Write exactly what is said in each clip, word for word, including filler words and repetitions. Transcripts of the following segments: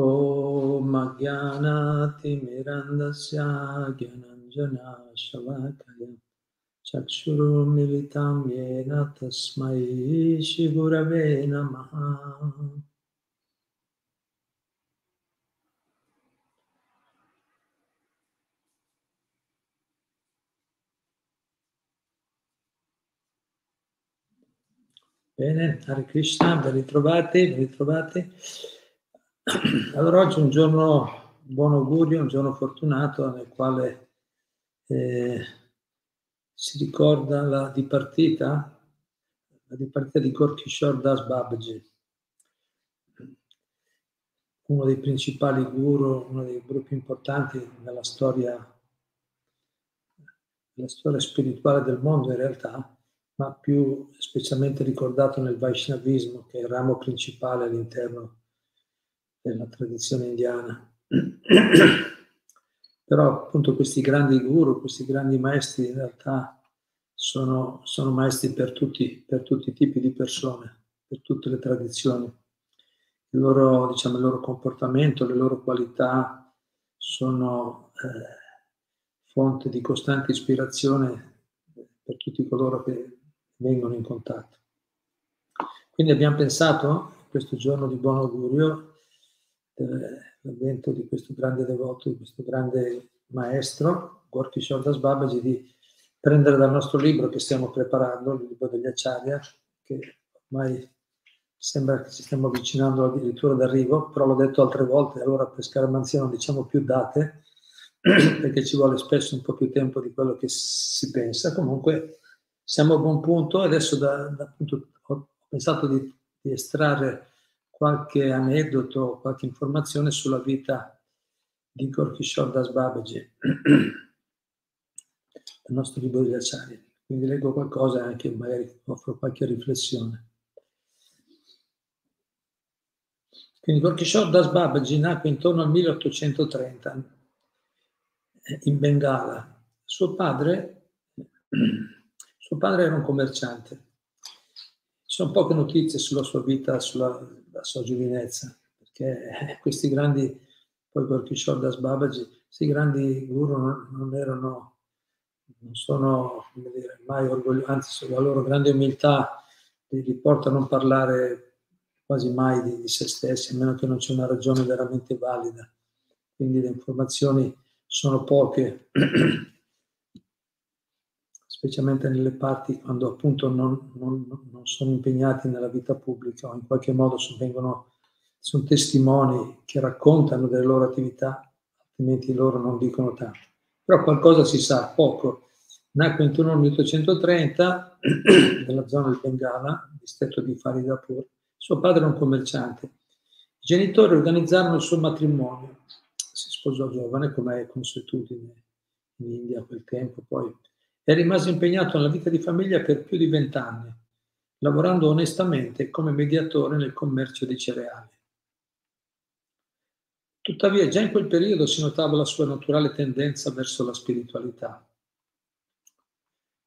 Om Agyanati Mirandasya Gyananjana Shavakaya Chakshuru Militam Yena Tasmai Shri Gurave Namaha. Bene, Hare Krishna, ben ritrovati, ben ritrovati. Allora oggi è un giorno buon augurio, un giorno fortunato nel quale eh, si ricorda la dipartita, la dipartita di Gaur Kishore Das Babaji, uno dei principali guru, uno dei guru più importanti nella storia, nella storia spirituale del mondo in realtà, ma più specialmente ricordato nel Vaishnavismo, che è il ramo principale all'interno della tradizione indiana. Però appunto questi grandi guru, questi grandi maestri in realtà sono, sono maestri per tutti, per tutti i tipi di persone, per tutte le tradizioni. Il loro, diciamo, il loro comportamento, le loro qualità sono eh, fonte di costante ispirazione per tutti coloro che vengono in contatto. Quindi abbiamo pensato, questo giorno di buon augurio, dell'avvento di questo grande devoto, di questo grande maestro, Gaur Kishore Das Babaji, di prendere dal nostro libro che stiamo preparando, il libro degli Acharya, che ormai sembra che ci stiamo avvicinando addirittura d'arrivo, però l'ho detto altre volte, allora per scaramanzia non diciamo più date, perché ci vuole spesso un po' più tempo di quello che si pensa. Comunque siamo a buon punto. Adesso da, da, appunto, ho pensato di, di estrarre qualche aneddoto, qualche informazione sulla vita di Gaur Kishore Das Babaji, il nostro libro degli Acharya. Quindi leggo qualcosa e anche magari offro qualche riflessione. Quindi Gaur Kishore Das Babaji nacque intorno al milleottocentotrenta in Bengala. Suo padre... Suo padre era un commerciante. Ci sono poche notizie sulla sua vita, sulla, sulla sua giovinezza, perché questi grandi, poi Gaur Kishore Das Babaji, questi grandi guru non, non erano, non sono, come dire, mai orgogliosi, anzi sulla loro grande umiltà li porta a non parlare quasi mai di, di se stessi, a meno che non c'è una ragione veramente valida. Quindi le informazioni sono poche. Specialmente nelle parti quando appunto non, non, non sono impegnati nella vita pubblica o in qualche modo vengono, sono testimoni che raccontano delle loro attività, altrimenti loro non dicono tanto. Però qualcosa si sa, poco. Nacque intorno al milleottocentotrenta nella zona del Bengala, distretto di Faridapur. Suo padre era un commerciante. I genitori organizzarono il suo matrimonio. Si sposò giovane, come è consuetudine in India a quel tempo, poi è rimasto impegnato nella vita di famiglia per più di vent'anni, lavorando onestamente come mediatore nel commercio di cereali. Tuttavia, già in quel periodo si notava la sua naturale tendenza verso la spiritualità.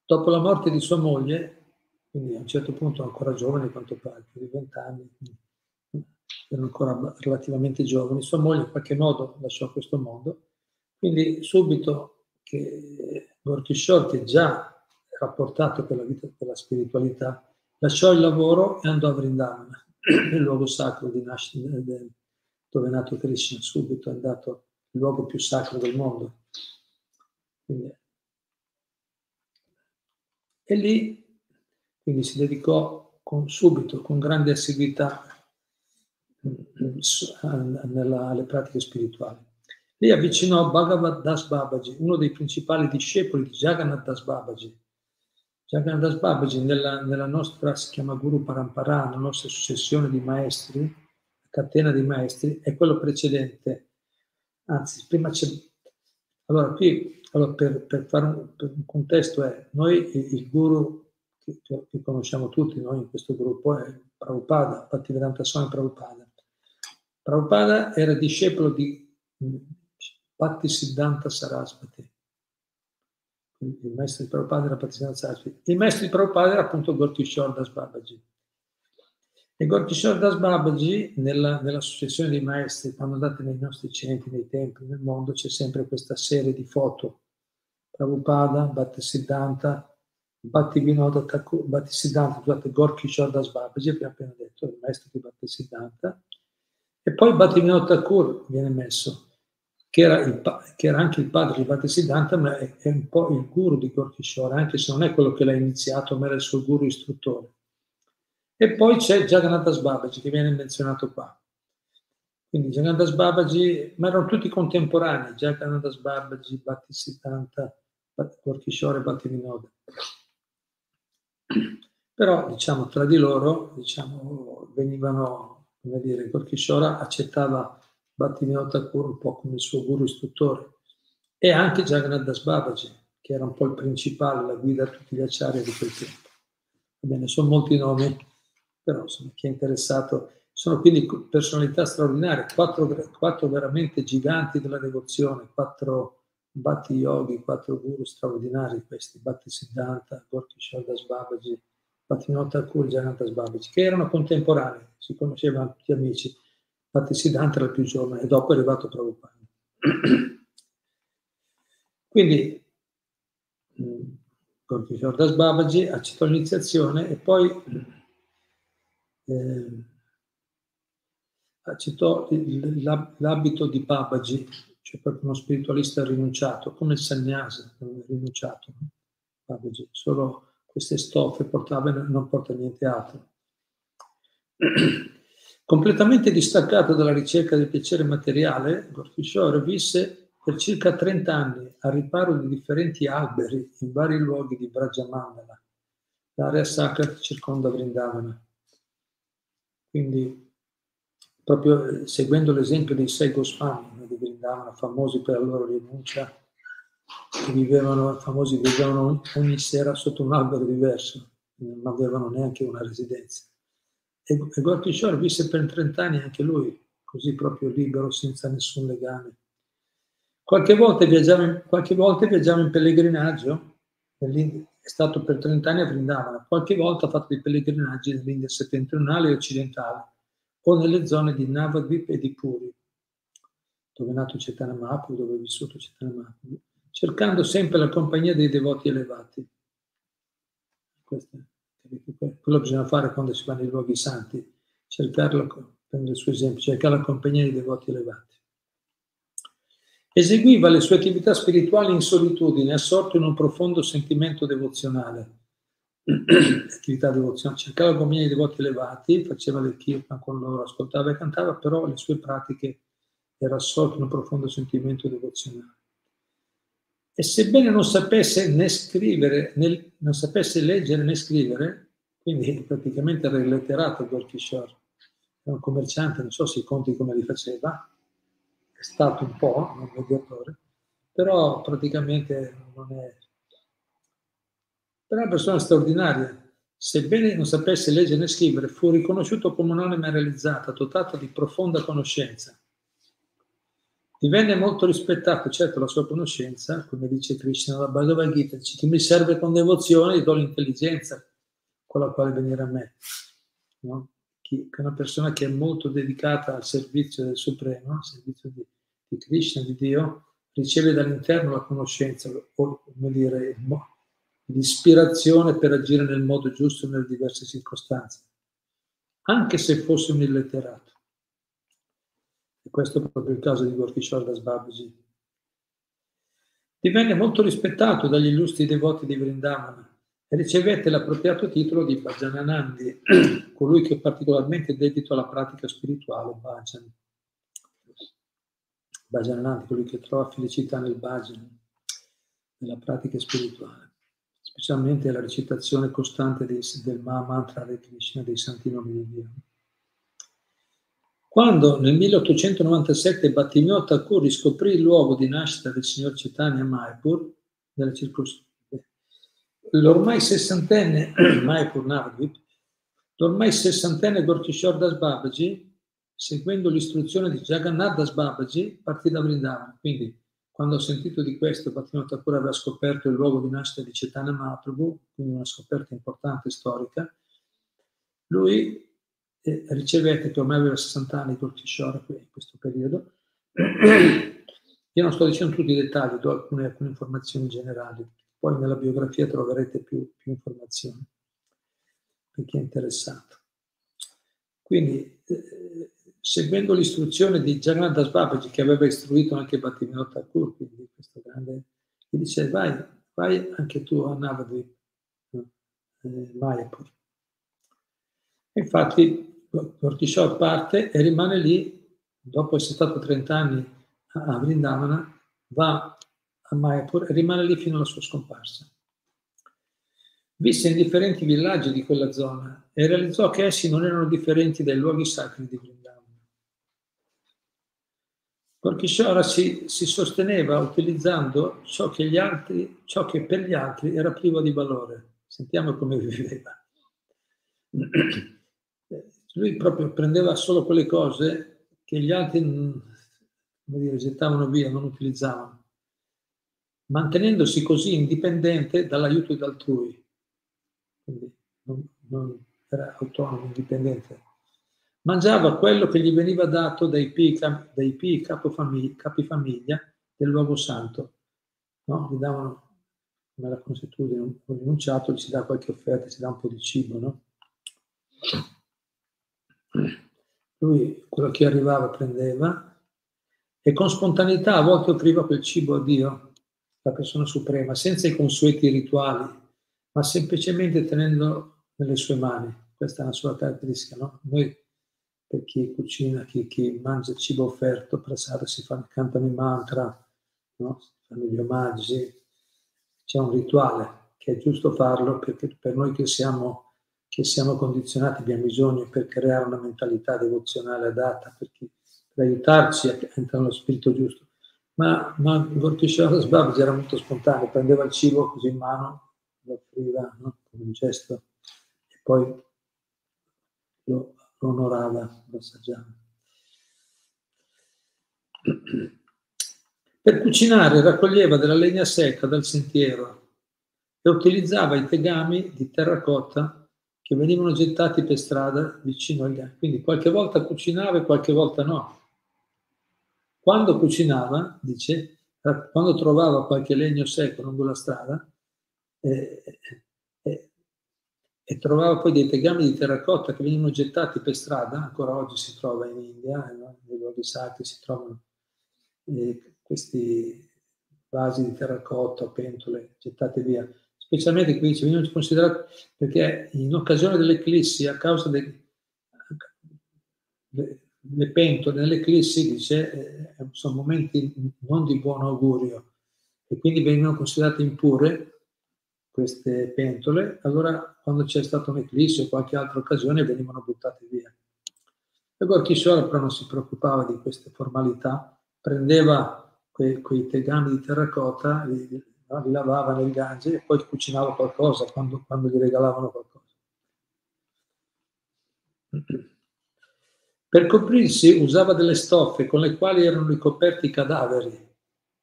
Dopo la morte di sua moglie, quindi a un certo punto ancora giovane, quanto pare, più di vent'anni, erano ancora relativamente giovani, sua moglie in qualche modo lasciò questo mondo, quindi subito che Gaur Kishore, che già era portato per la vita, per la spiritualità, lasciò il lavoro e andò a Vrindavana, il luogo sacro di nascita, dove è nato Krishna. Subito è andato il luogo più sacro del mondo. Quindi, e lì quindi si dedicò con, subito, con grande assiduità alle pratiche spirituali. Lì avvicinò Bhagavad Das Babaji, uno dei principali discepoli di Jagannath Das Babaji. Jagannath Das Babaji, nella, nella nostra, si chiama Guru Parampara, la nostra successione di maestri, la catena di maestri, è quello precedente. Anzi, prima c'è... Allora, qui, allora, per, per fare un, per un contesto, è noi il guru che, che conosciamo tutti, noi in questo gruppo, è Prabhupada, Bhaktivedanta Swami Prabhupada. Prabhupada era discepolo di Bhaktisiddhanta Sarasvati. Il maestro di Prabhupada era Bhaktisiddhanta Sarasvati. Il maestro di Prabhupada era appunto Gaur Kishore Das Babaji. E Gorkhishardas Babaji, nella, nella successione dei maestri, quando andate nei nostri centri, nei templi, nel mondo, c'è sempre questa serie di foto. Prabhupada, Bhaktisiddhanta, Bhaktivinoda Thakur, Bhaktisiddhanta, scusate, Gorkhishardas Babaji, abbiamo appena detto, il maestro di Bhaktisiddhanta. E poi Bhaktivinoda Thakur viene messo, che era, il, che era anche il padre di Bhaktisiddhanta, ma è, è un po' il guru di Gorkishore, anche se non è quello che l'ha iniziato, ma era il suo guru istruttore. E poi c'è Jagannathas Babaji, che viene menzionato qua. Quindi Jagannathas Babaji, ma erano tutti contemporanei, Jagannathas Babaji, Bhaktisiddhanta, Gorkishore e Bhaktivinoda. Però, diciamo, tra di loro, diciamo, venivano, come dire, Gorkishore accettava Bhaktisiddhanta Thakur un po' come il suo guru istruttore, e anche Jagannathas Babaji, che era un po' il principale, la guida a tutti gli acciari di quel tempo. Va bene, sono molti nomi, però insomma, chi è interessato, sono quindi personalità straordinarie, quattro, quattro veramente giganti della devozione, quattro Bhakti Yogi, quattro guru straordinari questi, Bhaktisiddhanta, Gorkhishardas Babaji, Bhaktisiddhanta Thakur, Jagannathas Babaji, che erano contemporanei, si conoscevano tutti amici. Bhaktisiddhanta era il più giovane e dopo è arrivato Prabhupada. Quindi Gorkhishardas Babaji accettò l'iniziazione e poi eh, accettò l'abito di Babaji, cioè proprio uno spiritualista rinunciato, come il sannyasa rinunciato. Babaji, solo queste stoffe portava, non porta niente altro. Completamente distaccato dalla ricerca del piacere materiale, Gorkhisore visse per circa trenta anni al riparo di differenti alberi in vari luoghi di Brajamandala, l'area sacra che circonda Vrindavana. Quindi, proprio seguendo l'esempio dei sei Goswami di Vrindavana, famosi per la loro rinuncia, che vivevano, famosi vivevano ogni sera sotto un albero diverso, non avevano neanche una residenza. E Gorkhisore visse per trenta anni anche lui, così proprio libero, senza nessun legame. Qualche volta viaggiava in, qualche volta viaggiava in pellegrinaggio, è stato per trenta anni a Vrindavana, qualche volta ha fatto dei pellegrinaggi nell'India settentrionale e occidentale, o nelle zone di Navadvip e di Puri, dove è nato Chaitanya Mahaprabhu, dove è vissuto Chaitanya Mahaprabhu, cercando sempre la compagnia dei devoti elevati. Questo è. Quello bisogna fare quando si va nei luoghi santi, cercarla, prendere il suo esempio, cercare la compagnia dei devoti elevati. Eseguiva le sue attività spirituali in solitudine, assorto in un profondo sentimento devozionale. Attività devozionale, cercava la compagnia dei devoti elevati, faceva le kirtan con loro, ascoltava e cantava, però le sue pratiche erano assorte in un profondo sentimento devozionale. E sebbene non sapesse né scrivere, né, non sapesse leggere né scrivere, quindi praticamente era illetterato Gorkhisore, era un commerciante, non so se i conti come li faceva, è stato un po' un mediatore, però praticamente non è... Era una persona straordinaria, sebbene non sapesse leggere né scrivere, fu riconosciuto come un'anima realizzata, dotata di profonda conoscenza. Divenne molto rispettato, certo, la sua conoscenza, come dice Krishna nella Bhagavad Gita, dice, chi mi serve con devozione gli do l'intelligenza con la quale venire a me. No? Chi, una persona che è molto dedicata al servizio del Supremo, al servizio di, di Krishna, di Dio, riceve dall'interno la conoscenza, o come dire, l'ispirazione per agire nel modo giusto nelle diverse circostanze, anche se fosse un illetterato. E questo è proprio il caso di Gorkhishardas Babaji. Divenne molto rispettato dagli illustri devoti di Vrindavana e ricevette l'appropriato titolo di Bhajananandi, colui che è particolarmente dedito alla pratica spirituale, Bhajan. Bhajananandi, colui che trova felicità nel Bhajan, nella pratica spirituale, specialmente nella recitazione costante dei, del Maha Mantra di Krishna, dei santi nomi di Dio. Quando nel milleottocentonovantasette Bhaktisiddhanta Thakur riscoprì il luogo di nascita del signor Chaitanya Mahaprabhu, l'ormai sessantenne Mahaprabhu Navadvip, l'ormai sessantenne Gorkhishardas Babaji, seguendo l'istruzione di Jagannathas Babaji, partì da Vrindavana. Quindi, quando ho sentito di questo, Bhaktisiddhanta Thakur aveva scoperto il luogo di nascita di Chaitanya Mahaprabhu, quindi una scoperta importante storica, lui eh, ricevette, che ormai aveva sessanta anni, Turkish Shore in questo periodo. Io non sto dicendo tutti i dettagli, do alcune, alcune informazioni generali, poi nella biografia troverete più, più informazioni per chi è interessato. Quindi, eh, seguendo l'istruzione di Jagannatha Das Babaji, che aveva istruito anche Bhaktivinoda Thakur, quindi questo grande, gli dice: vai, vai anche tu a Navadvip, eh, Mayapur. Infatti Turkish Shore parte e rimane lì, dopo essere stato trenta anni a Vrindavana, va a Mayapur e rimane lì fino alla sua scomparsa. Visse in differenti villaggi di quella zona e realizzò che essi non erano differenti dai luoghi sacri di Vrindavana. Turkish Shore si, si sosteneva utilizzando ciò che, gli altri, ciò che per gli altri era privo di valore. Sentiamo come viveva. Lui proprio prendeva solo quelle cose che gli altri, come dire, gettavano via, non utilizzavano, mantenendosi così indipendente dall'aiuto d'altrui. Quindi non, non era autonomo, indipendente. Mangiava quello che gli veniva dato dai pii pi, capifamiglia del luogo santo. No? Gli davano, come la consuetudine, un po' rinunciato, gli si dà qualche offerta, si dà un po' di cibo, no? Lui quello che arrivava prendeva e con spontaneità a volte offriva quel cibo a Dio, la persona suprema, senza i consueti rituali, ma semplicemente tenendolo nelle sue mani. Questa è una sua caratteristica, no? Noi, per chi cucina, chi, chi mangia il cibo offerto, prasada, si fanno, cantano i mantra, no? Si fanno gli omaggi, c'è un rituale che è giusto farlo, perché per noi che siamo che siamo condizionati, abbiamo bisogno, per creare una mentalità devozionale adatta, per, chi, per aiutarci a entrare nello spirito giusto. Ma Turkish Shore Babaji era molto spontaneo, prendeva il cibo così in mano, lo offriva, no? Con un gesto, e poi lo onorava, lo assaggiava. Per cucinare raccoglieva della legna secca dal sentiero e utilizzava i tegami di terracotta che venivano gettati per strada vicino agli altri. Quindi qualche volta cucinava e qualche volta no. Quando cucinava, dice, quando trovava qualche legno secco lungo la strada eh, eh, e trovava poi dei tegami di terracotta che venivano gettati per strada, ancora oggi si trova in India, no? Nei luoghi sacri si trovano eh, questi vasi di terracotta, pentole gettate via. Specialmente qui ci venivano considerati perché in occasione dell'eclissi, a causa delle pentole dell'eclissi, dice, eh, sono momenti non di buon augurio e quindi venivano considerate impure queste pentole. Allora, quando c'è stata un'eclissi o qualche altra occasione, venivano buttate via. E Turkish Shore però non si preoccupava di queste formalità, prendeva quei, quei tegami di terracotta, li, No, li lavava nel Gange e poi cucinava qualcosa quando, quando gli regalavano qualcosa. Per coprirsi usava delle stoffe con le quali erano ricoperti i cadaveri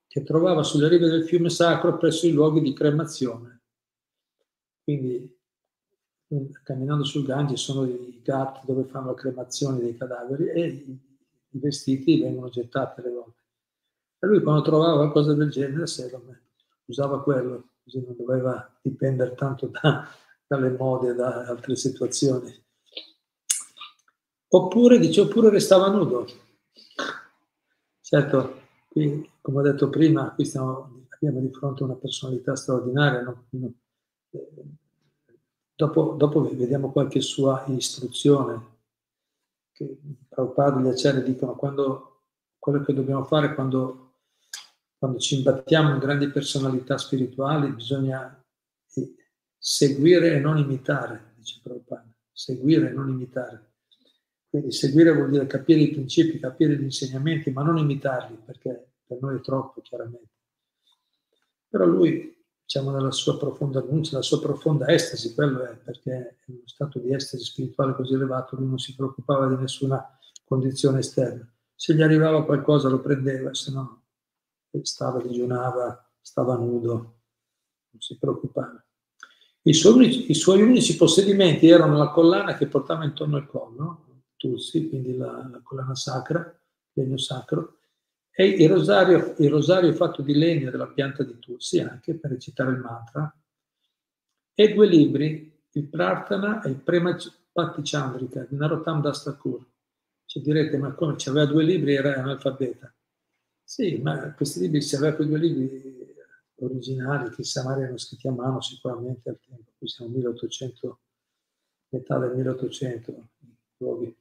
che trovava sulle rive del fiume sacro presso i luoghi di cremazione. Quindi, camminando sul Gange, sono i ghat dove fanno la cremazione dei cadaveri e i vestiti vengono gettati alle volte. E lui, quando trovava qualcosa del genere, se lo metteva. Usava quello, così non doveva dipendere tanto da, dalle mode, da altre situazioni. Oppure, dice, oppure restava nudo. Certo, qui, come ho detto prima, qui stiamo, abbiamo di fronte a una personalità straordinaria. No? Dopo, dopo vediamo qualche sua istruzione. Che Prabhupada e gli acciari dicono, quando, quello che dobbiamo fare quando... Quando ci imbattiamo in grandi personalità spirituali bisogna seguire e non imitare, dice Prabhupada, seguire e non imitare. Quindi seguire vuol dire capire i principi, capire gli insegnamenti, ma non imitarli, perché per noi è troppo, chiaramente. Però lui, diciamo, nella sua profonda rinuncia, nella sua profonda estasi, quello è, perché in uno stato di estasi spirituale così elevato lui non si preoccupava di nessuna condizione esterna. Se gli arrivava qualcosa lo prendeva, se no... stava, digiunava, stava nudo, non si preoccupava. I suoi, i suoi unici possedimenti erano la collana che portava intorno al collo, Tulsi, quindi la, la collana sacra, legno sacro, e il rosario, il rosario fatto di legno della pianta di Tulsi anche, per recitare il mantra, e due libri, il Prarthana e il Prema Patichandrika di Narottam Das Thakur. Ci direte, ma come, ci aveva due libri, era analfabeta? Sì, ma questi libri, se aveva quei due libri originali, chissà, magari erano scritti a mano sicuramente al tempo, qui siamo milleottocento, metà del milleottocento, luoghi.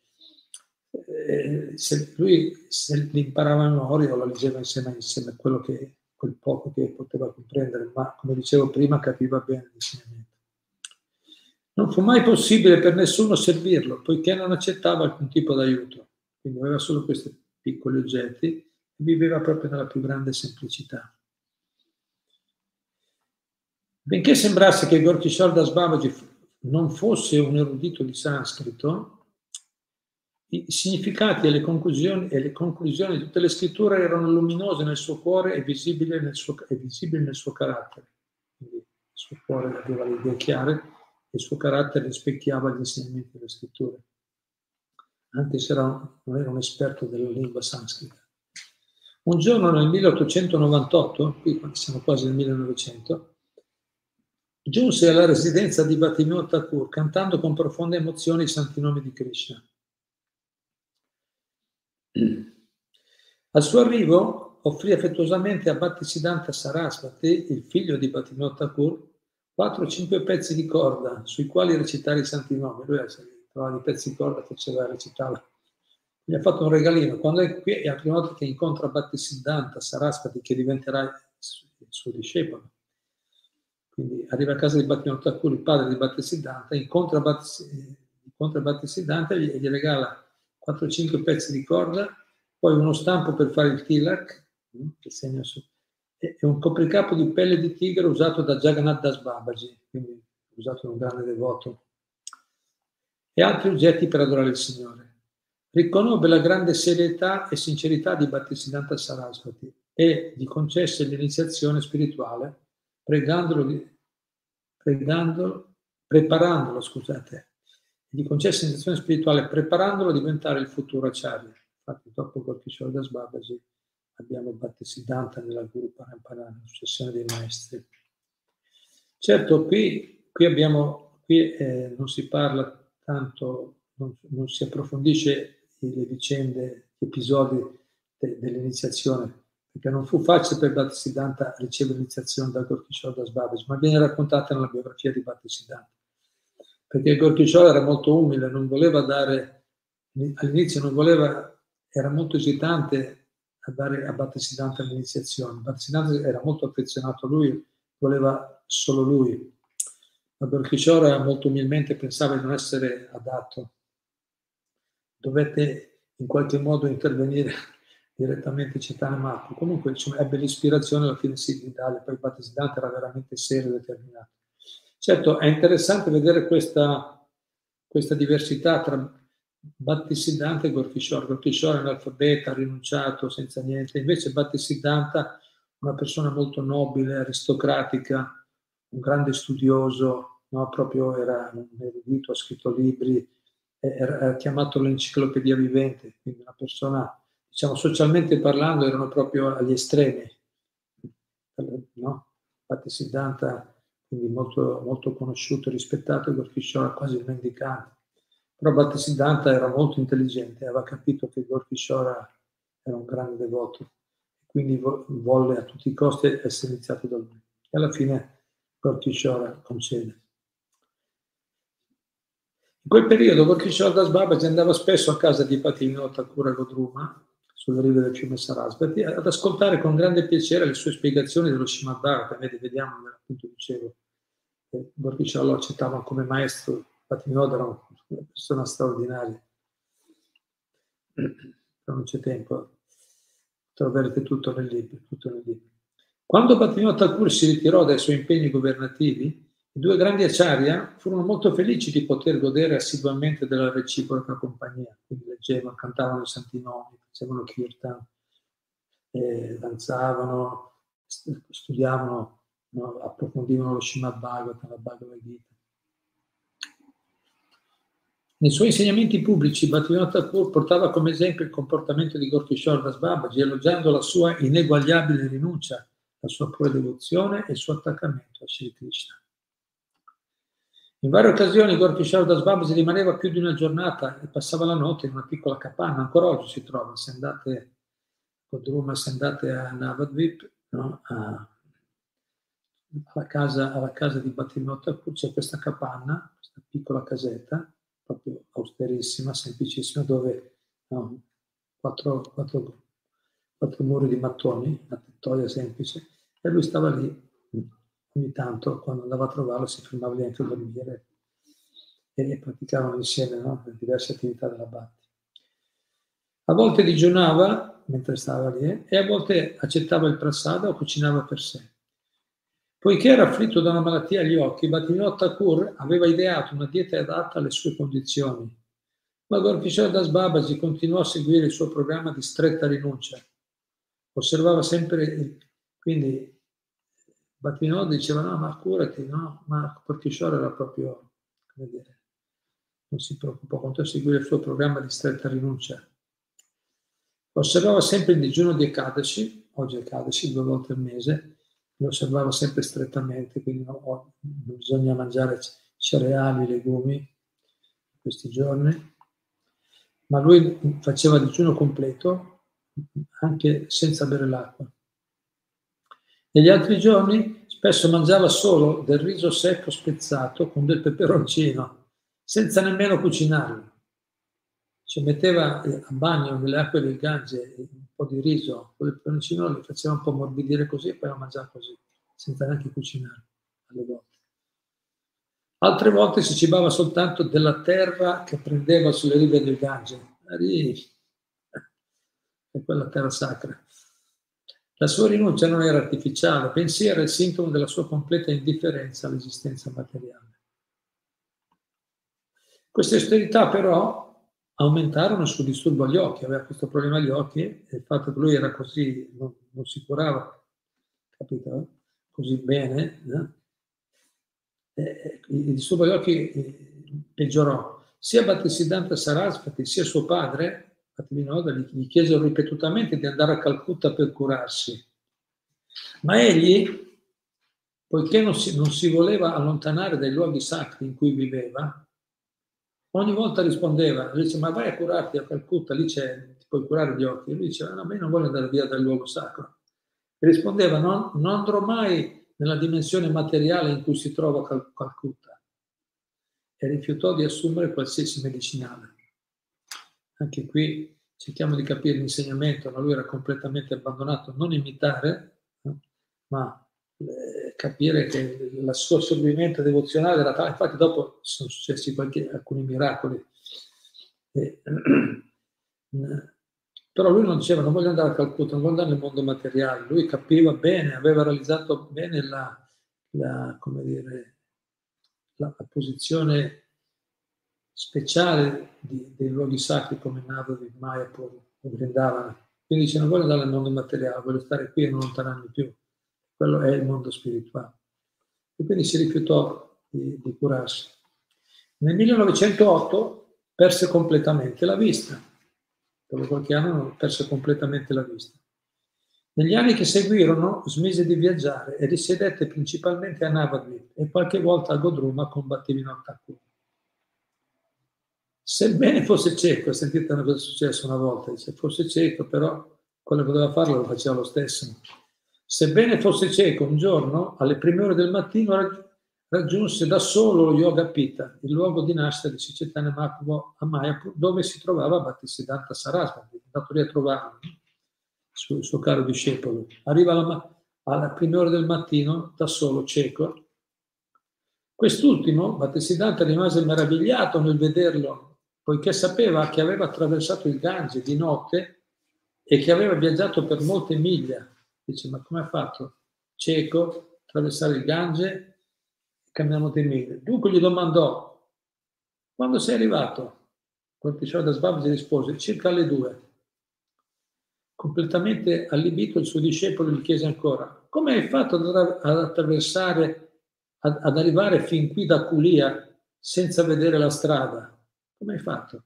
Eh, se lui se li imparava a memoria o lo leggeva insieme, insieme a quello che, quel poco che poteva comprendere, ma come dicevo prima capiva bene l'insegnamento. Non fu mai possibile per nessuno servirlo, poiché non accettava alcun tipo d'aiuto, quindi aveva solo questi piccoli oggetti e viveva proprio nella più grande semplicità. Benché sembrasse che Gorkishore Das Babaji non fosse un erudito di sanscrito, i significati e le conclusioni, e le conclusioni di tutte le scritture erano luminose nel suo cuore e visibili nel suo, e visibili nel suo carattere. Quindi il suo cuore aveva le idee chiare e il suo carattere rispecchiava gli insegnamenti delle scritture, anche se era un, non era un esperto della lingua sanscrita. Un giorno nel milleottocentonovantotto, qui siamo quasi nel millenovecento, giunse alla residenza di Bhattivinoda Thakur cantando con profonda emozione i santi nomi di Krishna. Al suo arrivo offrì affettuosamente a Bhaktisiddhanta Sarasvati, il figlio di Bhattivinoda Thakur, quattro o cinque pezzi di corda sui quali recitare i santi nomi. Lui trovava i pezzi di corda, faceva, recitava. Gli ha fatto un regalino. Quando è qui, è la prima volta che incontra Bhaktisiddhanta Sarasvati, che diventerà il suo discepolo. Quindi arriva a casa di Bhattivinoda Thakur, il padre di Bhaktisiddhanta, incontra Bhaktisiddhanta e gli, gli regala quattro o cinque pezzi di corda, poi uno stampo per fare il tilak, che segna su, e un copricapo di pelle di tigre usato da Jagannath Das Babaji, quindi usato da un grande devoto, e altri oggetti per adorare il Signore. Riconobbe la grande serietà e sincerità di Bhaktisiddhanta Sarasvati e gli concesse l'iniziazione spirituale, Pregandolo, pregandolo, preparandolo, scusate, gli concesse l'iniziazione spirituale, preparandolo a diventare il futuro acharya. Infatti, dopo Gorkishore Das Babaji abbiamo Bhaktisiddhanta nella Guru Parampara, successione dei maestri. Certo, qui, qui, abbiamo, qui eh, non si parla tanto, non, non si approfondisce le vicende, gli episodi de, dell'iniziazione, perché non fu facile per Bhaktisiddhanta ricevere l'iniziazione da Gorkishore Das Babaji, ma viene raccontata nella biografia di Bhaktisiddhanta. Perché Gorkishore era molto umile, non voleva dare, all'inizio non voleva, era molto esitante a dare a Bhaktisiddhanta l'iniziazione. Bhaktisiddhanta era molto affezionato a lui, voleva solo lui, ma Gorkishore molto umilmente pensava di non essere adatto. Dovette in qualche modo intervenire direttamente Chaitanya Mahaprabhu. Comunque cioè, ebbe l'ispirazione alla fine sì, di Italia, poi Bhaktisiddhanta era veramente serio e determinato. Certo, è interessante vedere questa, questa diversità tra Bhaktisiddhanta e Gorkishore. Gorkishore è analfabeta, rinunciato, senza niente, invece Bhaktisiddhanta, una persona molto nobile, aristocratica, un grande studioso, no? Proprio era un erudito, ha scritto libri, era chiamato l'enciclopedia vivente, quindi una persona, diciamo, socialmente parlando, erano proprio agli estremi, no? Bhaktisiddhanta, quindi molto, molto conosciuto e rispettato, e Gorkishore quasi mendicante. Però Bhaktisiddhanta era molto intelligente, aveva capito che Gorkishore era un grande devoto, quindi volle a tutti i costi essere iniziato da lui. E alla fine Gorkishore concede. In quel periodo Gorkishore Das Babaji andava spesso a casa di Bhattivinoda Thakur a Godruma, sulle rive del fiume Sarasvati, ad ascoltare con grande piacere le sue spiegazioni dello Srimad Bhagavatam. Vediamo, appunto dicevo, che Gorkishore lo accettava come maestro, Bhattivinoda era una persona straordinaria. Però non c'è tempo, troverete tutto nel libro. Tutto nel libro. Quando Bhattivinoda Thakur si ritirò dai suoi impegni governativi, i due grandi acharya furono molto felici di poter godere assiduamente della reciproca compagnia, quindi leggevano, cantavano i santi nomi, facevano kirtan, eh, danzavano, st- studiavano, no? Approfondivano lo Srimad Bhagavatam, la Bhagavad Gita. Nei suoi insegnamenti pubblici, Bhaktivinoda Thakur portava come esempio il comportamento di Gorkishore Das Babaji, elogiando la sua ineguagliabile rinuncia, la sua pura devozione e il suo attaccamento a Sri Krishna. In varie occasioni Gorkishore Das Babaji rimaneva più di una giornata e passava la notte in una piccola capanna, ancora oggi si trova, se andate, se andate a Navadvip, no? a, alla, casa, alla casa di Bhaktivinoda Thakur c'è questa capanna, questa piccola casetta, proprio austerissima, semplicissima, dove no, quattro, quattro, quattro muri di mattoni, una tettoia semplice, e lui stava lì. Ogni tanto, quando andava a trovarlo, si fermava lì anche a dormire e praticavano insieme no, le diverse attività della Bhakti. A volte digiunava, mentre stava lì, e a volte accettava il prasada o cucinava per sé. Poiché era afflitto da una malattia agli occhi, Bhaktivinoda Thakur aveva ideato una dieta adatta alle sue condizioni, ma Gorkishore Das Babaji continuò a seguire il suo programma di stretta rinuncia. Osservava sempre, quindi Bhaktivinoda diceva no, ma curati, no, ma Gorkishore era proprio, come dire, non si preoccupò, continuò a seguire il suo programma di stretta rinuncia. Osservava sempre il digiuno di Ekadashi, oggi Ekadashi due volte al mese, lo osservavo sempre strettamente, quindi no, bisogna mangiare cereali, legumi questi giorni, ma lui faceva digiuno completo anche senza bere l'acqua. Negli altri giorni spesso mangiava solo del riso secco spezzato con del peperoncino, senza nemmeno cucinarlo. Ci metteva a bagno nelle acque del Gange un po' di riso, con il peperoncino lo faceva un po' morbidire così e poi lo mangiava così, senza neanche cucinare alle volte. Altre volte si cibava soltanto della terra che prendeva sulle rive del Gange. È quella terra sacra. La sua rinuncia non era artificiale, bensì era il sintomo della sua completa indifferenza all'esistenza materiale. Queste austerità però aumentarono il suo disturbo agli occhi, aveva questo problema agli occhi e il fatto che lui era così, non, non si curava, capito? Così bene, no? E il disturbo agli occhi peggiorò. Sia Bhaktisiddhanta Sarasvati sia suo padre, Bhaktivinoda, gli chiesero ripetutamente di andare a Calcutta per curarsi, ma egli, poiché non si, non si voleva allontanare dai luoghi sacri in cui viveva, ogni volta rispondeva, lui diceva, ma vai a curarti a Calcutta, lì c'è, ti puoi curare gli occhi. E lui diceva, no, a me non voglio andare via dal luogo sacro. E rispondeva, non, non andrò mai nella dimensione materiale in cui si trova Cal- Calcutta. E rifiutò di assumere qualsiasi medicinale. Anche qui cerchiamo di capire l'insegnamento, ma lui era completamente abbandonato. Non imitare, ma capire che il suo assorbimento devozionale era tale, infatti dopo sono successi qualche, alcuni miracoli e, però lui non diceva non voglio andare a Calcutta, non voglio andare nel mondo materiale, lui capiva bene, aveva realizzato bene la, la, come dire, la, la posizione speciale di, dei luoghi sacri come Navadvip, Mayapur, Vrindavana, quindi dice non voglio andare nel mondo materiale, voglio stare qui e non allontanarmi più. Quello è il mondo spirituale. E quindi si rifiutò di, di curarsi. Nel millenovecentootto perse completamente la vista. Dopo qualche anno perse completamente la vista. Negli anni che seguirono smise di viaggiare e risiedette principalmente a Navadvip e qualche volta a Godruma con Bhaktivinoda Thakur. Sebbene fosse cieco, sentite una cosa successa una volta, se fosse cieco però quello che doveva farlo lo faceva lo stesso. Sebbene fosse cieco, un giorno, alle prime ore del mattino, raggiunse da solo lo Yoga Pita, il luogo di nascita di Sri Chaitanya Mahaprabhu a Mayapur, dove si trovava Bhaktisiddhanta Sarasvati, è andato lì a trovarlo, il suo, suo caro discepolo. Arriva alla, alla prime ore del mattino, da solo, cieco. Quest'ultimo, Bhaktisiddhanta, rimase meravigliato nel vederlo, poiché sapeva che aveva attraversato il Gange di notte e che aveva viaggiato per molte miglia. Dice, ma come ha fatto cieco attraversare il Gange e cambiamo di mille? Dunque gli domandò, quando sei arrivato? Gorkishore Das Babaji rispose, circa alle due. Completamente allibito, il suo discepolo gli chiese ancora, come hai fatto ad attraversare, ad, ad arrivare fin qui da Kulia senza vedere la strada? Come hai fatto?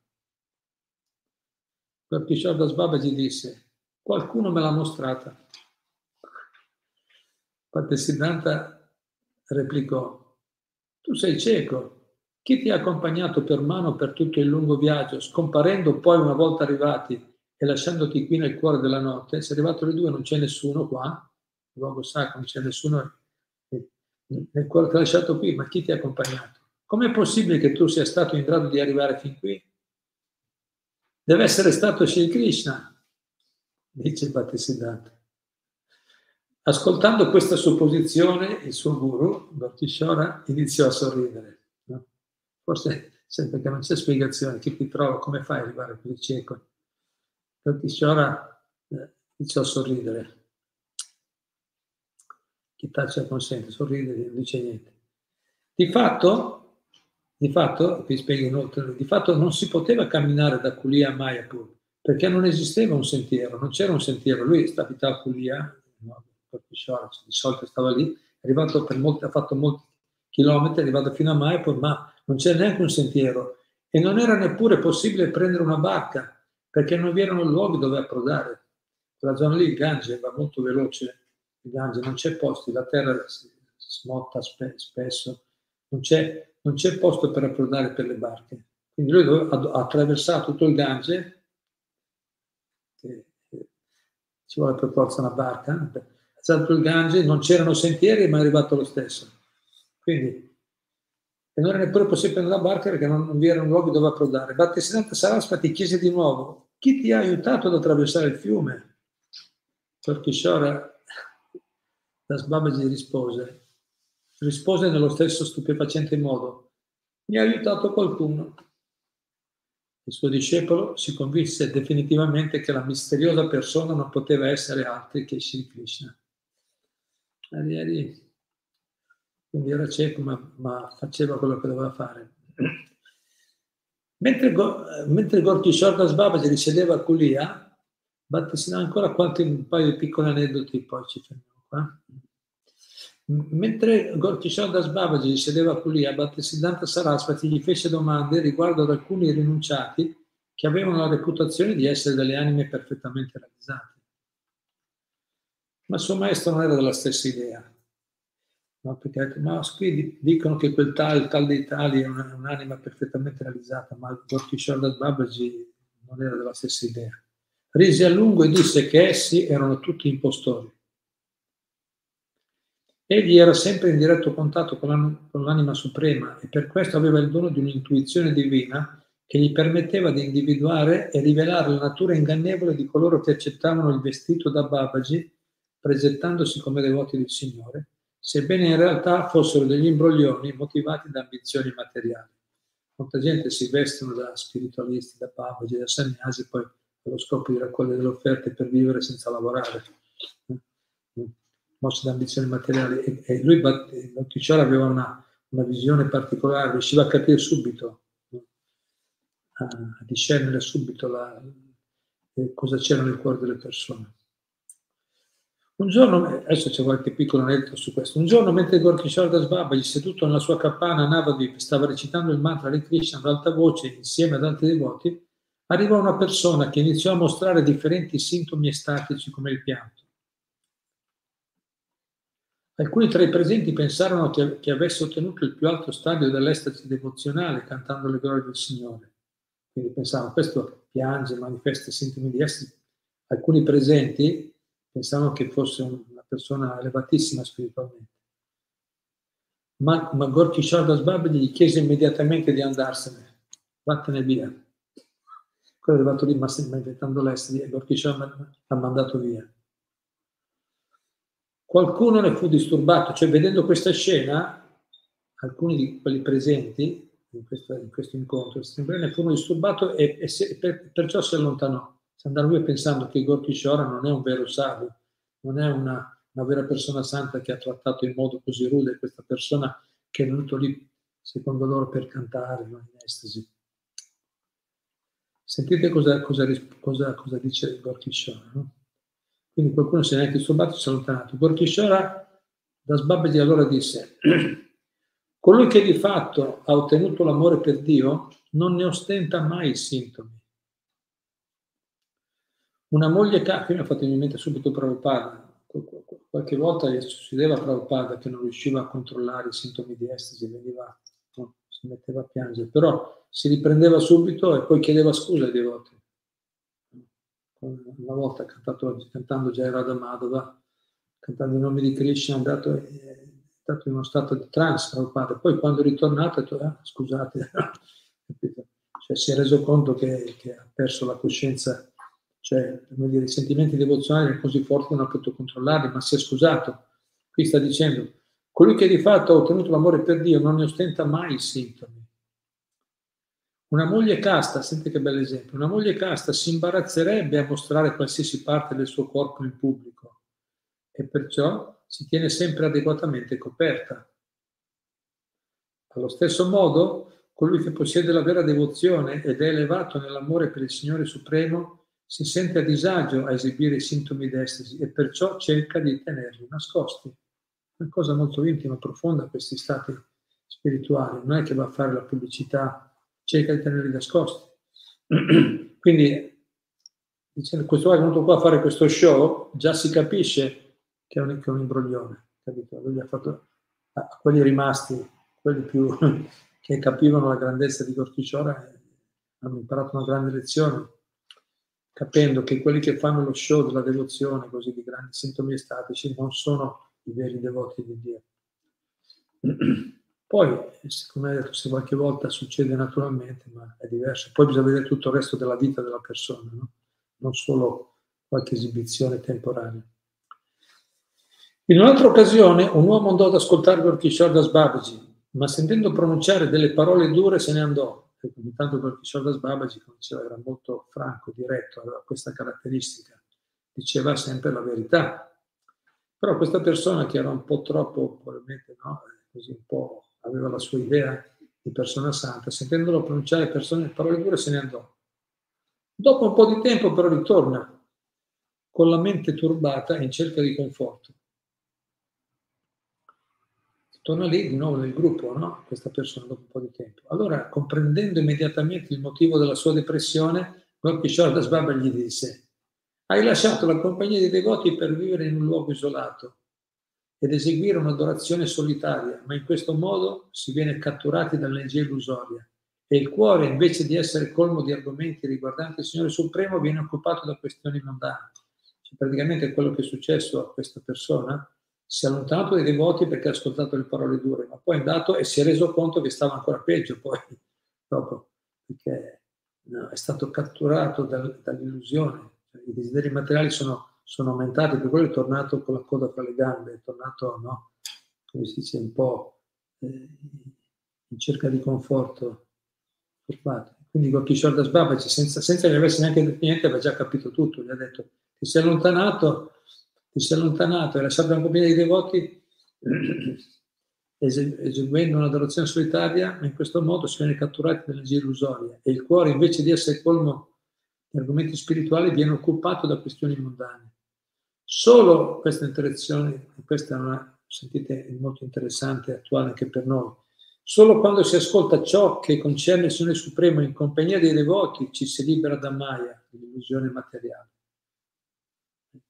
Bhaktisiddhanta Babaji disse: qualcuno me l'ha mostrata. Bhaktisiddhanta replicò: tu sei cieco. Chi ti ha accompagnato per mano per tutto il lungo viaggio, scomparendo poi una volta arrivati e lasciandoti qui nel cuore della notte? Sei arrivato alle due, non c'è nessuno qua, il luogo sacro, non c'è nessuno nel cuore, ti ha lasciato qui, ma chi ti ha accompagnato? Com'è possibile che tu sia stato in grado di arrivare fin qui? Deve essere stato Shri Krishna, dice Bhaktisiddhanta. Ascoltando questa supposizione, il suo guru, Bhaktisiddhanta, iniziò a sorridere. Forse sempre che non c'è spiegazione, chi ti trova, come fai a arrivare qui cieco? Bhaktisiddhanta eh, iniziò a sorridere. Chi taccia consente, sorride, non dice niente. Di fatto, di fatto, vi spiego inoltre, di fatto non si poteva camminare da Kulia a Mayapur, perché non esisteva un sentiero, non c'era un sentiero. Lui abitava a Kulia, no, Bhaktisiddhanta, cioè, di solito stava lì, è arrivato per molti, ha fatto molti chilometri, è arrivato fino a Mayapur, ma non c'era neanche un sentiero e non era neppure possibile prendere una barca perché non vi erano luoghi dove approdare. Quella zona lì, il Gange, va molto veloce, il Gange, non c'è posti, la terra si smotta spe- spesso, non c'è, non c'è posto per approdare per le barche. Quindi lui doveva, ha attraversato tutto il Gange, che, che ci vuole per forza una barca, ha attraversato il Gange, non c'erano sentieri ma è arrivato lo stesso. Quindi e non era neppure possibile prendere la barca perché non, non vi era un luogo dove approdare. Bhaktisiddhanta Sarasvati chiese di nuovo: chi ti ha aiutato ad attraversare il fiume? Bhaktisiddhanta Babaji rispose, rispose nello stesso stupefacente modo: mi ha aiutato qualcuno. Il suo discepolo si convinse definitivamente che la misteriosa persona non poteva essere altri che Shri Krishna. Ari, ari. Quindi era cieco, ma, ma faceva quello che doveva fare. Mentre, mentre Bhaktisiddhanta Babaji risiedeva a Kulia, Bhaktisiddhanta ancora qualche, un paio di piccoli aneddoti, poi ci fermiamo qua. Mentre Bhaktisiddhanta Babaji risiedeva a Kulia, Bhaktisiddhanta Sarasvati gli fece domande riguardo ad alcuni rinunciati che avevano la reputazione di essere delle anime perfettamente realizzate. Ma il suo maestro non era della stessa idea. No, perché, ma qui dicono che quel tal, il tal dei tali è una, un'anima perfettamente realizzata, ma Bhaktisiddhanta Babaji non era della stessa idea. Rise a lungo e disse che essi erano tutti impostori. Egli era sempre in diretto contatto con, la, con l'anima suprema e per questo aveva il dono di un'intuizione divina che gli permetteva di individuare e rivelare la natura ingannevole di coloro che accettavano il vestito da Babaji, presentandosi come devoti del Signore, sebbene in realtà fossero degli imbroglioni motivati da ambizioni materiali. Molta gente si vestono da spiritualisti, da Babaji, da sannyasi, poi allo scopo di raccogliere le offerte per vivere senza lavorare, mossi da ambizioni materiali. E lui, Bhaktisiddhanta, aveva una, una visione particolare, riusciva a capire subito, a discernere subito la, cosa c'era nel cuore delle persone. Un giorno, adesso c'è qualche piccolo aneddoto su questo, un giorno mentre Bhaktisiddhanta Babaji, seduto nella sua capanna a Navadvip, stava recitando il mantra di Krishna ad alta voce insieme ad altri devoti, arrivò una persona che iniziò a mostrare differenti sintomi estatici come il pianto. Alcuni tra i presenti pensarono che, che avesse ottenuto il più alto stadio dell'estasi devozionale cantando le glorie del Signore. Quindi pensavano, questo piange, manifesta sintomi di estasi. Alcuni presenti pensavano che fosse una persona elevatissima spiritualmente. Ma, ma Bhaktisiddhanta Babaji gli chiese immediatamente di andarsene. Vattene via. Quello è arrivato lì, ma sempre inventando l'estasi, e Bhaktisiddhanta l'ha mandato via. Qualcuno ne fu disturbato, cioè vedendo questa scena, alcuni di quelli presenti in questo, in questo incontro ne furono disturbato e, e se, per, perciò si allontanò. Andare via pensando che Bhaktisiddhanta non è un vero savio, non è una, una vera persona santa che ha trattato in modo così rude questa persona che è venuto lì, secondo loro, per cantare, non in estasi. Sentite cosa, cosa, cosa, cosa dice Bhaktisiddhanta, no? Quindi qualcuno si è neanche disturbato e si è allontanato. Bhaktisiddhanta Babaji allora disse: Colui che di fatto ha ottenuto l'amore per Dio non ne ostenta mai i sintomi. Una moglie che mi ha fatto in mente subito Prabhupada, qualche volta gli succedeva a Prabhupada che non riusciva a controllare i sintomi di estasi, veniva, no, si metteva a piangere, però si riprendeva subito e poi chiedeva scusa ai devoti. Una volta cantato, cantando Jai Radha Madhava, cantando i nomi di Krishna, è andato, è stato in uno stato di trance Prabhupada, poi quando è ritornato ha detto ah, scusate, cioè, si è reso conto che, che ha perso la coscienza. Cioè, come dire, i sentimenti devozionali erano così forti che non ha potuto controllarli, ma si è scusato. Qui sta dicendo, colui che di fatto ha ottenuto l'amore per Dio non ne ostenta mai i sintomi. Una moglie casta, senti che bello esempio, una moglie casta si imbarazzerebbe a mostrare qualsiasi parte del suo corpo in pubblico e perciò si tiene sempre adeguatamente coperta. Allo stesso modo, colui che possiede la vera devozione ed è elevato nell'amore per il Signore Supremo si sente a disagio a esibire i sintomi d'estasi e perciò cerca di tenerli nascosti. Una cosa molto intima, profonda, questi stati spirituali. Non è che va a fare la pubblicità, cerca di tenerli nascosti. Quindi, dicendo, questo qua è venuto qua a fare questo show, già si capisce che è un, che è un imbroglione. Capito? Lui ha fatto a, a quelli rimasti, quelli più che capivano la grandezza di Gorkhicciora, hanno imparato una grande lezione, capendo che quelli che fanno lo show della devozione, così di grandi sintomi estatici, non sono i veri devoti di Dio. Poi, siccome detto, se qualche volta succede naturalmente, ma è diverso. Poi bisogna vedere tutto il resto della vita della persona, no? Non solo qualche esibizione temporanea. In un'altra occasione, un uomo andò ad ascoltare Gorkhicciora Das Babaji, ma sentendo pronunciare delle parole dure se ne andò. Intanto Gorkhicciora Das Babaji, come diceva, era molto franco, diretto, aveva questa caratteristica, diceva sempre la verità. Però questa persona che era un po' troppo, probabilmente, no, così un po' aveva la sua idea di persona santa, sentendolo pronunciare persone, parole dure, se ne andò. Dopo un po' di tempo però ritorna con la mente turbata in cerca di conforto. Torna lì di nuovo nel gruppo, no? Questa persona dopo un po' di tempo. Allora, comprendendo immediatamente il motivo della sua depressione, Gorkhicciora Das Babaji gli disse: hai lasciato la compagnia dei devoti per vivere in un luogo isolato ed eseguire un'adorazione solitaria, ma in questo modo si viene catturati dall'energia illusoria e il cuore, invece di essere colmo di argomenti riguardanti il Signore Supremo, viene occupato da questioni mondane. Cioè, praticamente quello che è successo a questa persona: si è allontanato dai devoti perché ha ascoltato le parole dure, ma poi è andato e si è reso conto che stava ancora peggio poi, dopo, perché no, è stato catturato dal, dall'illusione. I desideri materiali sono, sono aumentati, per quello è tornato con la coda tra le gambe, è tornato, no, come si dice, un po' eh, in cerca di conforto. Quindi Gorkhicciora Das Babaji, senza, senza che avesse neanche detto niente, aveva già capito tutto, gli ha detto che si è allontanato, ti sei allontanato e lasciato la compagnia dei devoti eseguendo un'adorazione solitaria, ma in questo modo si viene catturati da energie illusorie e il cuore, invece di essere colmo di argomenti spirituali, viene occupato da questioni mondane. Solo questa interazione, questa è una, sentite, è molto interessante e attuale anche per noi, solo quando si ascolta ciò che concerne il Signore Supremo in compagnia dei devoti ci si libera da Maya, dell'illusione materiale.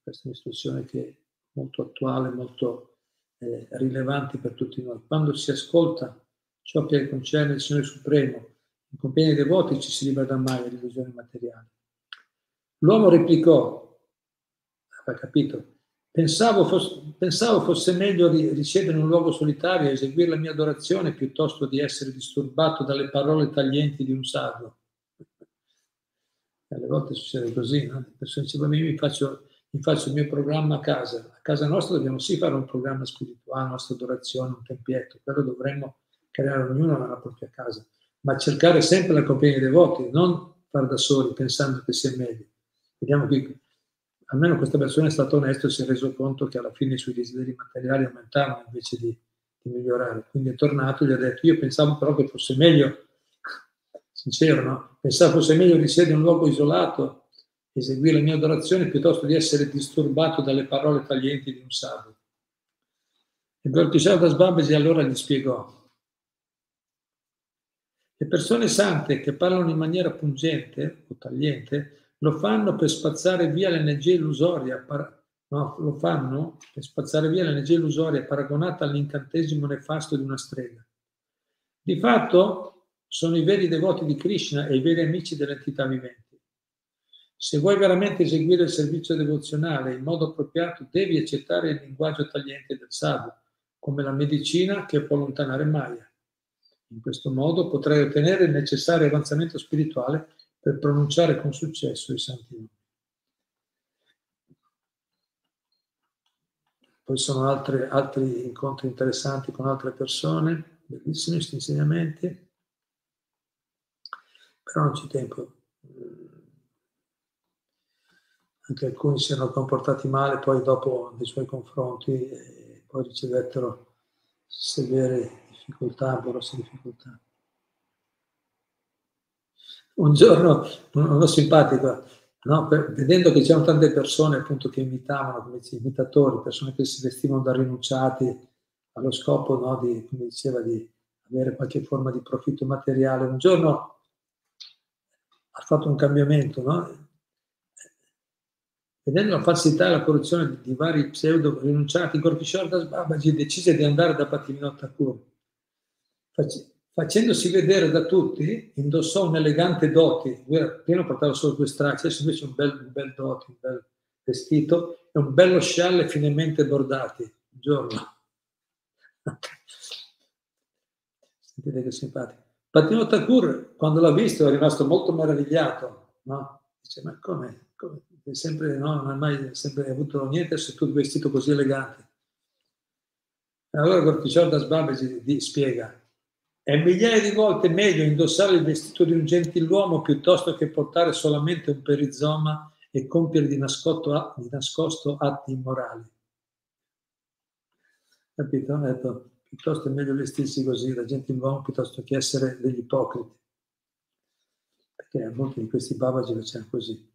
Questa è un'istruzione che è molto attuale, molto eh, rilevante per tutti noi. Quando si ascolta ciò che concerne il Signore Supremo, in compagnia dei devoti ci si libera da Maya, dell'illusione materiale. L'uomo replicò, aveva capito, pensavo fosse, pensavo fosse meglio risiedere in un luogo solitario e eseguire la mia adorazione piuttosto di essere disturbato dalle parole taglienti di un sardo. Alle volte succede così, no? Le persone dicono, io mi faccio... Mi faccio il mio programma a casa. A casa nostra dobbiamo sì fare un programma spirituale, la nostra adorazione, un tempietto, però dovremmo creare ognuno nella propria casa, ma cercare sempre la compagnia dei devoti, non far da soli pensando che sia meglio. Vediamo qui, almeno questa persona è stata onesta e si è reso conto che alla fine i suoi desideri materiali aumentavano invece di, di migliorare. Quindi è tornato e gli ha detto, io pensavo però che fosse meglio, sincero, no? Pensavo fosse meglio risiedere in un luogo isolato, eseguire la mia adorazione piuttosto di essere disturbato dalle parole taglienti di un sardo. E Gorkhicciora Das Babaji allora gli spiegò: Le persone sante che parlano in maniera pungente o tagliente lo fanno per spazzare via l'energia illusoria, par- no, lo fanno per spazzare via l'energia illusoria paragonata all'incantesimo nefasto di una strega. Di fatto sono i veri devoti di Krishna e i veri amici delle entità viventi. Se vuoi veramente eseguire il servizio devozionale in modo appropriato, devi accettare il linguaggio tagliente del sadhu, come la medicina che può allontanare Maya. In questo modo potrai ottenere il necessario avanzamento spirituale per pronunciare con successo i santi nomi. Poi sono altre, altri incontri interessanti con altre persone, bellissimi questi insegnamenti, però non c'è tempo. Anche alcuni si erano comportati male, poi dopo nei suoi confronti eh, poi ricevettero severe difficoltà, grosse difficoltà. Un giorno, uno simpatico, no? per, vedendo che c'erano tante persone appunto che imitavano, come dice, imitatori, persone che si vestivano da rinunciati allo scopo, no? di, come diceva, di avere qualche forma di profitto materiale, un giorno ha fatto un cambiamento, no? Vedendo la falsità e la corruzione di, di vari pseudo rinunciati, Gorkishore Das Babaji decise di andare da Bhaktivinoda Thakur. Facendosi vedere da tutti, indossò un elegante doti. Prima portava solo due stracci, adesso invece un bel, un bel doti, un bel vestito e un bello scialle finemente bordati. Un giorno. Sentite che simpatico. Bhaktivinoda Thakur, quando l'ha visto, è rimasto molto meravigliato. No? Dice, ma come? come? Sempre, no, non hai mai sempre avuto niente, se tu vestito così elegante. E allora Gorkishore Das Babaji spiega: è migliaia di volte meglio indossare il vestito di un gentiluomo piuttosto che portare solamente un perizoma e compiere di nascosto, di nascosto atti immorali. Capito? Ho detto, piuttosto è meglio vestirsi così da gentiluomo piuttosto che essere degli ipocriti. Perché molti di questi Babaji facevano così.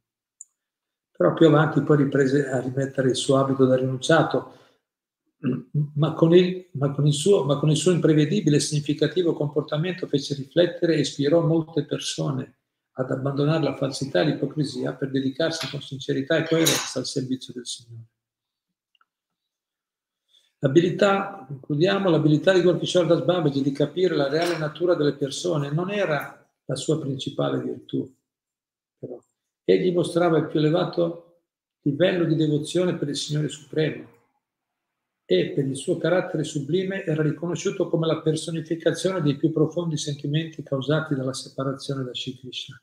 Però più avanti poi riprese a rimettere il suo abito da rinunciato, ma con il, ma con il, suo, ma con il suo imprevedibile e significativo comportamento fece riflettere e ispirò molte persone ad abbandonare la falsità e l'ipocrisia per dedicarsi con sincerità e coerenza al servizio del Signore. L'abilità, concludiamo, l'abilità di Gorkishore Das Babaji di capire la reale natura delle persone non era la sua principale virtù, però. Egli mostrava il più elevato livello di devozione per il Signore Supremo e per il suo carattere sublime era riconosciuto come la personificazione dei più profondi sentimenti causati dalla separazione da Shri Krishna.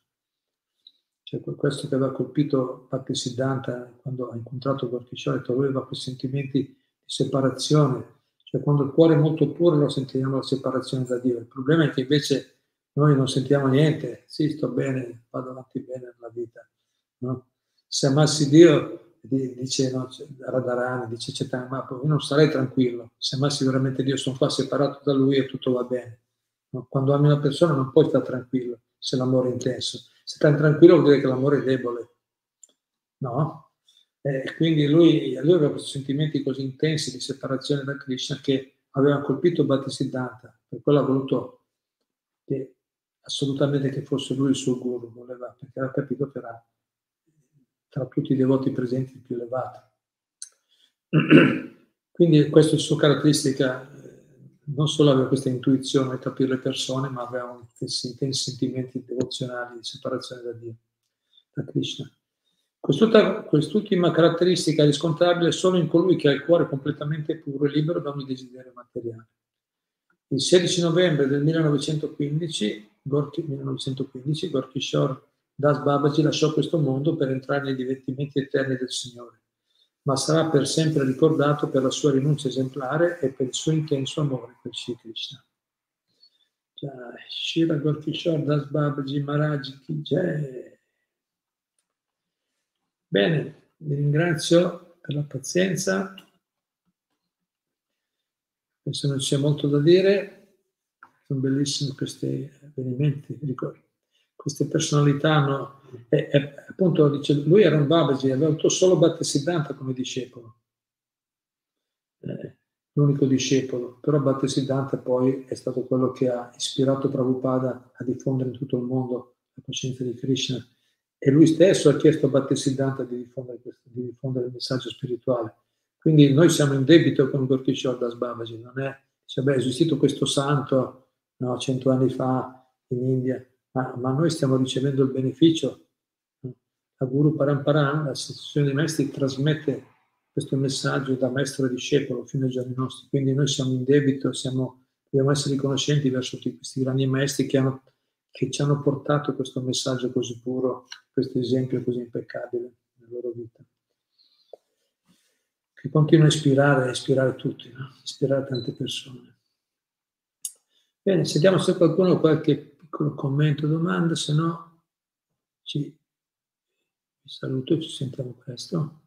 Cioè questo che aveva colpito Bhaktisiddhanta quando ha incontrato Gorkishore, aveva quei sentimenti di separazione, cioè quando il cuore è molto puro lo sentiamo la separazione da Dio. Il problema è che invece noi non sentiamo niente, sì sto bene, vado avanti bene nella vita. No? Se amassi Dio, dice no, Radharani, dice Chaitanya, io non sarei tranquillo. Se amassi veramente Dio, sono qua separato da Lui e tutto va bene. No? Quando ami una persona non puoi stare tranquillo se l'amore è intenso. Se stai tranquillo vuol dire che l'amore è debole. No? E quindi lui, lui aveva questi sentimenti così intensi di separazione da Krishna che avevano colpito Bhaktisiddhanta, per quello ha voluto che assolutamente che fosse lui il suo guru, voleva, perché aveva capito che era tra tutti i devoti presenti il più elevato. Quindi questa è la sua caratteristica, non solo aveva questa intuizione di capire le persone, ma aveva intensi, intensi sentimenti devozionali di separazione da Dio, da Krishna. Quest'ultima, quest'ultima caratteristica è riscontrabile solo in colui che ha il cuore completamente puro e libero da ogni desiderio materiale. Il sedici novembre del millenovecentoquindici, Gork, millenovecentoquindici, Gorkishore Das Babaji lasciò questo mondo per entrare nei divertimenti eterni del Signore, ma sarà per sempre ricordato per la sua rinuncia esemplare e per il suo intenso amore per Shri Krishna. Shira Gorkishore Das Babaji Maharaj Ki Jai. Bene, vi ringrazio per la pazienza. Penso non c'è molto da dire, sono bellissimi questi avvenimenti, ricordo. Queste personalità hanno, e, e, appunto dice, lui era un Babaji, aveva avuto solo Bhaktisiddhanta come discepolo. Eh, l'unico discepolo, però Bhaktisiddhanta poi è stato quello che ha ispirato Prabhupada a diffondere in tutto il mondo la coscienza di Krishna, e lui stesso ha chiesto a Bhaktisiddhanta di diffondere, questo, di diffondere il messaggio spirituale. Quindi noi siamo in debito con Gorkishore Das Babaji, non è, cioè, beh, è esistito questo santo no, cento anni fa in India, ma, ma noi stiamo ricevendo il beneficio. La Guru Paramparan, l'associazione dei maestri, trasmette questo messaggio da maestro a discepolo fino ai giorni nostri. Quindi noi siamo in debito, siamo, dobbiamo essere riconoscenti verso tutti questi grandi maestri che, hanno, che ci hanno portato questo messaggio così puro, questo esempio così impeccabile nella loro vita. Che continua a ispirare, a ispirare tutti, no? Ispirare tante persone. Bene, sentiamo se qualcuno ha qualche piccolo commento, domanda, se no ci vi saluto e ci sentiamo presto.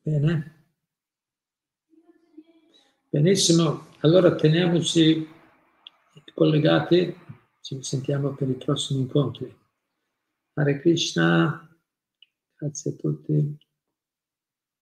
Bene, benissimo, allora teniamoci collegati, ci sentiamo per i prossimi incontri. Hare Krishna, grazie a tutti.